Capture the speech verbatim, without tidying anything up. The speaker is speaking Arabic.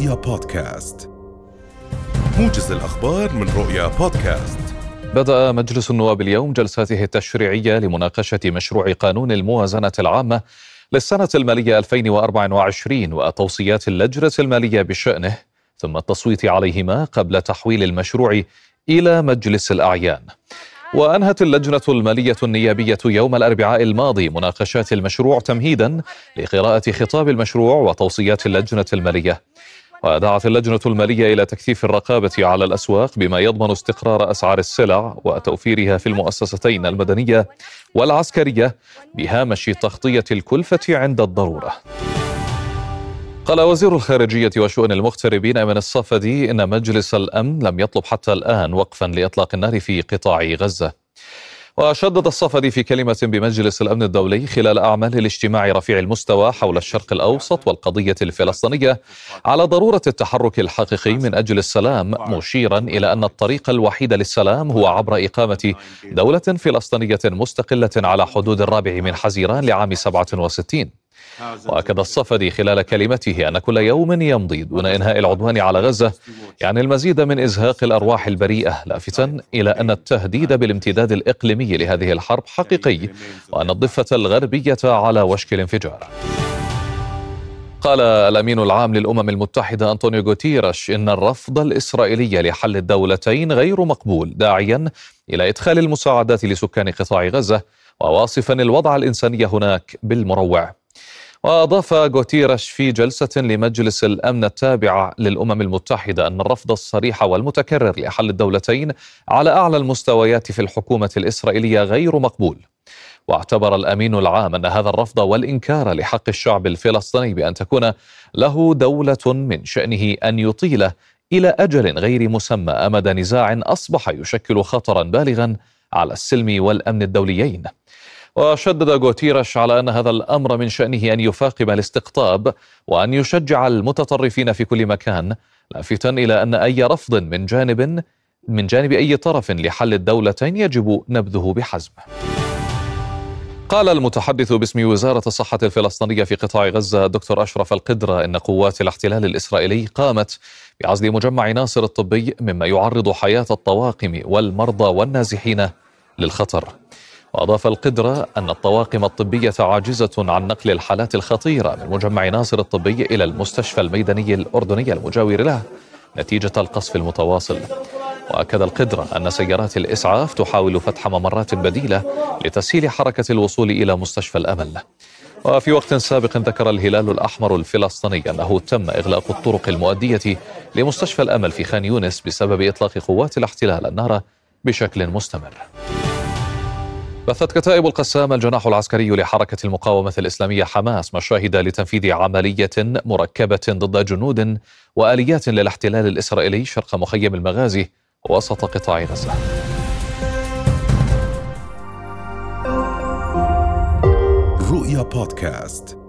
رؤيا بودكاست، موجز الأخبار من رؤيا بودكاست. بدأ مجلس النواب اليوم جلساته التشريعية لمناقشة مشروع قانون الموازنة العامة للسنة المالية ألفين وأربعة وعشرين وتوصيات اللجنة المالية بشأنه، ثم التصويت عليهما قبل تحويل المشروع إلى مجلس الأعيان. وأنهت اللجنة المالية النيابية يوم الأربعاء الماضي مناقشات المشروع تمهيدا لقراءة خطاب المشروع وتوصيات اللجنة المالية. ودعت اللجنة المالية إلى تكثيف الرقابة على الأسواق بما يضمن استقرار أسعار السلع وتوفيرها في المؤسستين المدنية والعسكرية بهامش تغطية الكلفة عند الضرورة. قال وزير الخارجية وشؤون المغتربين أيمن الصفدي إن مجلس الأمن لم يطلب حتى الآن وقفا لإطلاق النار في قطاع غزة. وشدد الصفدي في كلمة بمجلس الأمن الدولي خلال أعمال الاجتماع رفيع المستوى حول الشرق الأوسط والقضية الفلسطينية على ضرورة التحرك الحقيقي من أجل السلام، مشيرا إلى أن الطريق الوحيد للسلام هو عبر إقامة دولة فلسطينية مستقلة على حدود الرابع من حزيران لعام سبعة وستين. وأكد الصفدي خلال كلمته أن كل يوم يمضي دون إنهاء العدوان على غزة يعني المزيد من إزهاق الأرواح البريئة، لافتاً إلى أن التهديد بالامتداد الإقليمي لهذه الحرب حقيقي وأن الضفة الغربية على وشك الانفجار. قال الأمين العام للأمم المتحدة أنطونيو غوتيريش إن الرفض الإسرائيلي لحل الدولتين غير مقبول، داعياً إلى إدخال المساعدات لسكان قطاع غزة وواصفاً الوضع الإنساني هناك بالمروع. وأضاف غوتيريش في جلسة لمجلس الأمن التابعة للأمم المتحدة أن الرفض الصريح والمتكرر لحل الدولتين على أعلى المستويات في الحكومة الإسرائيلية غير مقبول. واعتبر الأمين العام أن هذا الرفض والإنكار لحق الشعب الفلسطيني بأن تكون له دولة من شأنه أن يطيله إلى أجل غير مسمى أمد نزاع أصبح يشكل خطرا بالغا على السلم والأمن الدوليين. وشدد غوتيريش على أن هذا الأمر من شأنه أن يفاقم الاستقطاب وأن يشجع المتطرفين في كل مكان، لافتا إلى أن أي رفض من جانب من جانب أي طرف لحل الدولتين يجب نبذه بحزم. قال المتحدث باسم وزارة الصحة الفلسطينية في قطاع غزة دكتور أشرف القدرة إن قوات الاحتلال الإسرائيلي قامت بعزل مجمع ناصر الطبي، مما يعرض حياة الطواقم والمرضى والنازحين للخطر. وأضاف القدرة أن الطواقم الطبية عاجزة عن نقل الحالات الخطيرة من مجمع ناصر الطبي إلى المستشفى الميداني الأردني المجاور له نتيجة القصف المتواصل. وأكد القدرة أن سيارات الإسعاف تحاول فتح ممرات بديلة لتسهيل حركة الوصول إلى مستشفى الأمل. وفي وقت سابق ذكر الهلال الأحمر الفلسطيني أنه تم إغلاق الطرق المؤدية لمستشفى الأمل في خان يونس بسبب إطلاق قوات الاحتلال النار بشكل مستمر. بثت كتائب القسام الجناح العسكري لحركة المقاومة الإسلامية حماس مشاهد لتنفيذ عملية مركبة ضد جنود وآليات للاحتلال الإسرائيلي شرق مخيم المغازي وسط قطاع غزة. رؤيا بودكاست.